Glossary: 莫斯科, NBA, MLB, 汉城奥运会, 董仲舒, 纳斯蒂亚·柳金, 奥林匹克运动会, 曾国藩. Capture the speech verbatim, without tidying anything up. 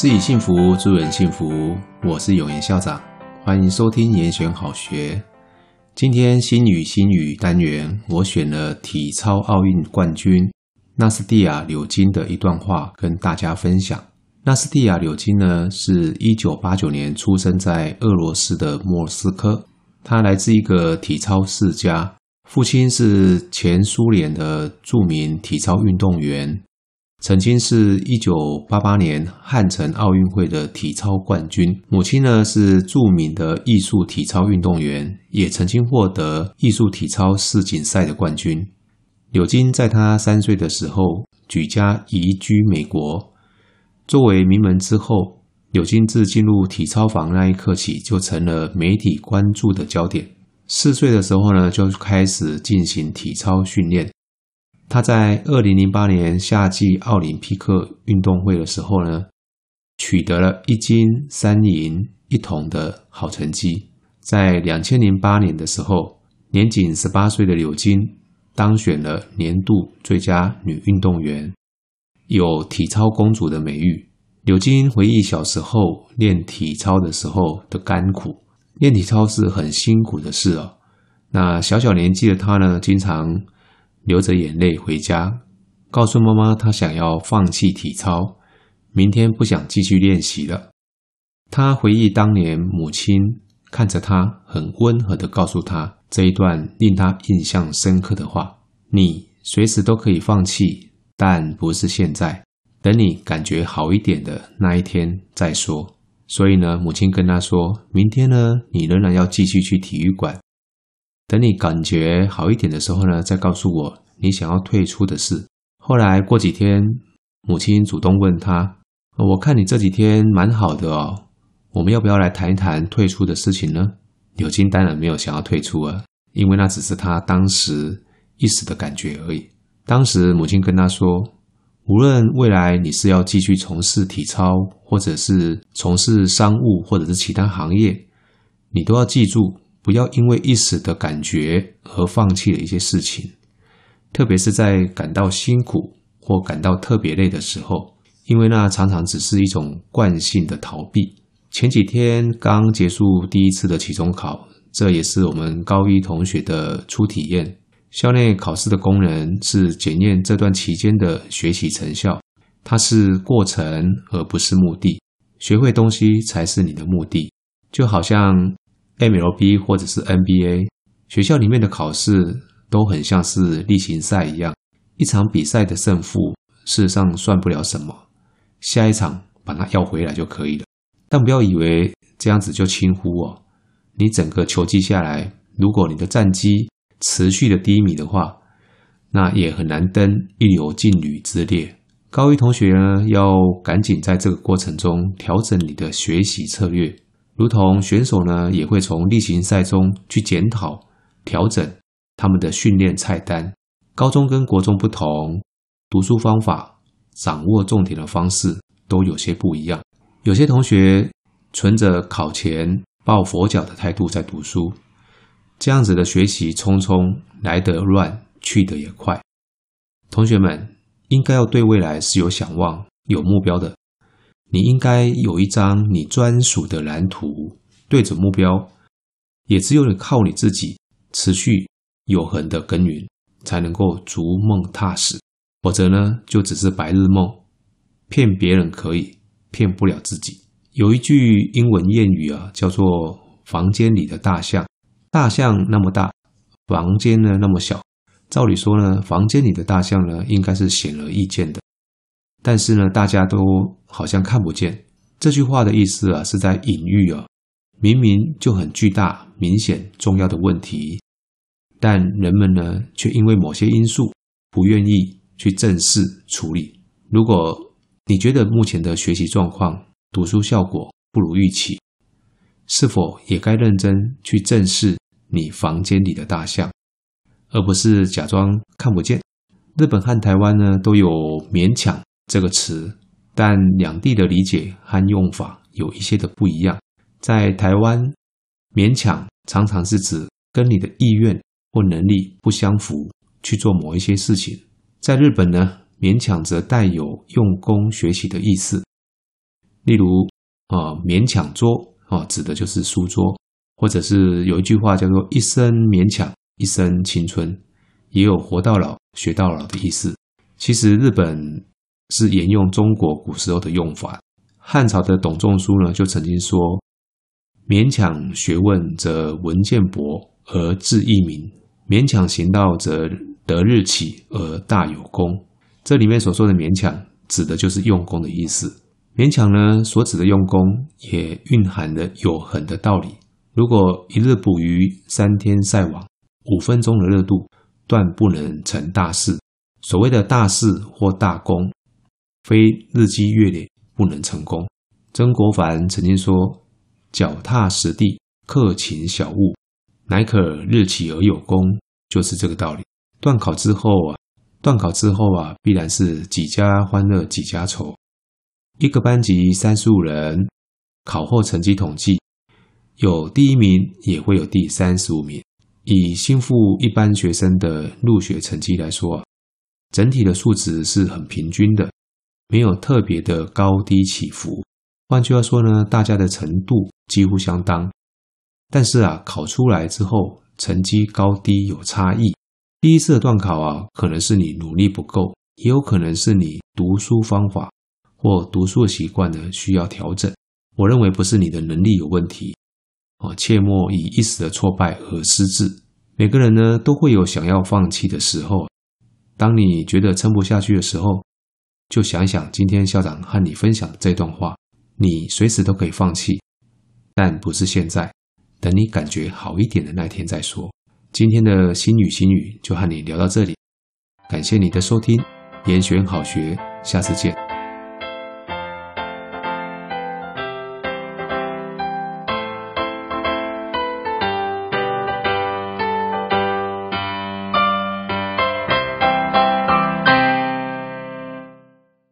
自己幸福，助人幸福。我是有言校长，欢迎收听言选好学。今天新语新语单元，我选了体操奥运冠军纳斯蒂亚·柳金的一段话跟大家分享。纳斯蒂亚·柳金呢，是一九八九年出生在俄罗斯的莫斯科，他来自一个体操世家，父亲是前苏联的著名体操运动员，曾经是一九八八年汉城奥运会的体操冠军。母亲呢，是著名的艺术体操运动员，也曾经获得艺术体操世锦赛的冠军。柳金在他三岁的时候举家移居美国，作为名门之后，柳金自进入体操房那一刻起就成了媒体关注的焦点。四岁的时候呢，就开始进行体操训练。他在二零零八年夏季奥林匹克运动会的时候呢，取得了一金三银一铜的好成绩。在二零零八年的时候，年仅十八岁的柳金当选了年度最佳女运动员，有体操公主的美誉。柳金回忆小时候练体操的时候的甘苦，练体操是很辛苦的事哦。那小小年纪的她呢，经常流着眼泪回家，告诉妈妈她想要放弃体操，明天不想继续练习了。她回忆当年母亲看着她，很温和地告诉她这一段令他印象深刻的话：你随时都可以放弃，但不是现在，等你感觉好一点的那一天再说。所以呢，母亲跟他说，明天呢，你仍然要继续去体育馆，等你感觉好一点的时候呢，再告诉我你想要退出的事。后来过几天，母亲主动问他，我看你这几天蛮好的哦，我们要不要来谈一谈退出的事情呢？柳金当然没有想要退出啊，因为那只是他当时一时的感觉而已。当时母亲跟他说，无论未来你是要继续从事体操，或者是从事商务，或者是其他行业，你都要记住，不要因为一时的感觉而放弃了一些事情，特别是在感到辛苦或感到特别累的时候，因为那常常只是一种惯性的逃避。前几天刚结束第一次的期中考，这也是我们高一同学的初体验。校内考试的功能是检验这段期间的学习成效，它是过程而不是目的，学会东西才是你的目的。就好像 M L B 或者是 N B A， 学校里面的考试都很像是例行赛一样，一场比赛的胜负事实上算不了什么，下一场把它要回来就可以了。但不要以为这样子就轻忽哦，你整个球季下来，如果你的战绩持续的低迷的话，那也很难登一流劲旅之列。高一同学呢，要赶紧在这个过程中调整你的学习策略，如同选手呢，也会从例行赛中去检讨调整他们的训练菜单。高中跟国中不同，读书方法、掌握重点的方式都有些不一样。有些同学存着考前抱佛脚的态度在读书，这样子的学习匆匆，来得乱，去得也快。同学们应该要对未来是有想望、有目标的，你应该有一张你专属的蓝图，对准目标，也只有靠你自己持续有恒的耕耘，才能够逐梦踏实。否则呢，就只是白日梦，骗别人可以，骗不了自己。有一句英文谚语啊，叫做房间里的大象，大象那么大，房间呢那么小。照理说呢，房间里的大象呢应该是显而易见的，但是呢大家都好像看不见。这句话的意思啊，是在隐喻啊，明明就很巨大、明显、重要的问题，但人们呢却因为某些因素不愿意去正视处理。如果你觉得目前的学习状况、读书效果不如预期，是否也该认真去正视你房间里的大象，而不是假装看不见？日本和台湾呢都有勉强这个词，但两地的理解和用法有一些的不一样。在台湾，勉强常常是指跟你的意愿或能力不相符去做某一些事情。在日本呢，勉强则带有用功学习的意思，例如呃勉强桌、哦、指的就是书桌，或者是有一句话叫做一生勉强一生青春，也有活到老学到老的意思。其实日本是沿用中国古时候的用法，汉朝的董仲舒呢就曾经说，勉强学问则文见博而志益明，勉强行道则得日起而大有功。这里面所说的勉强指的就是用功的意思，勉强呢所指的用功也蕴含了有恒的道理。如果一日捕鱼三天晒网，五分钟的热度断不能成大事。所谓的大事或大功，非日积月累不能成功。曾国藩曾经说，脚踏实地克勤小务，乃可日起而有功，就是这个道理。断考之后啊断考之后啊必然是几家欢乐几家愁。一个班级三十五人，考后成绩统计，有第一名也会有第三十五名。以新附一般学生的入学成绩来说啊，整体的数值是很平均的，没有特别的高低起伏。换句话说呢，大家的程度几乎相当。但是啊，考出来之后成绩高低有差异。第一次的段考啊，可能是你努力不够，也有可能是你读书方法或读书的习惯呢需要调整。我认为不是你的能力有问题，切莫以一时的挫败而失志。每个人呢都会有想要放弃的时候，当你觉得撑不下去的时候，就想想今天校长和你分享这段话，你随时都可以放弃，但不是现在，等你感觉好一点的那天再说。今天的心语心语就和你聊到这里，感谢你的收听，严选好学，下次见。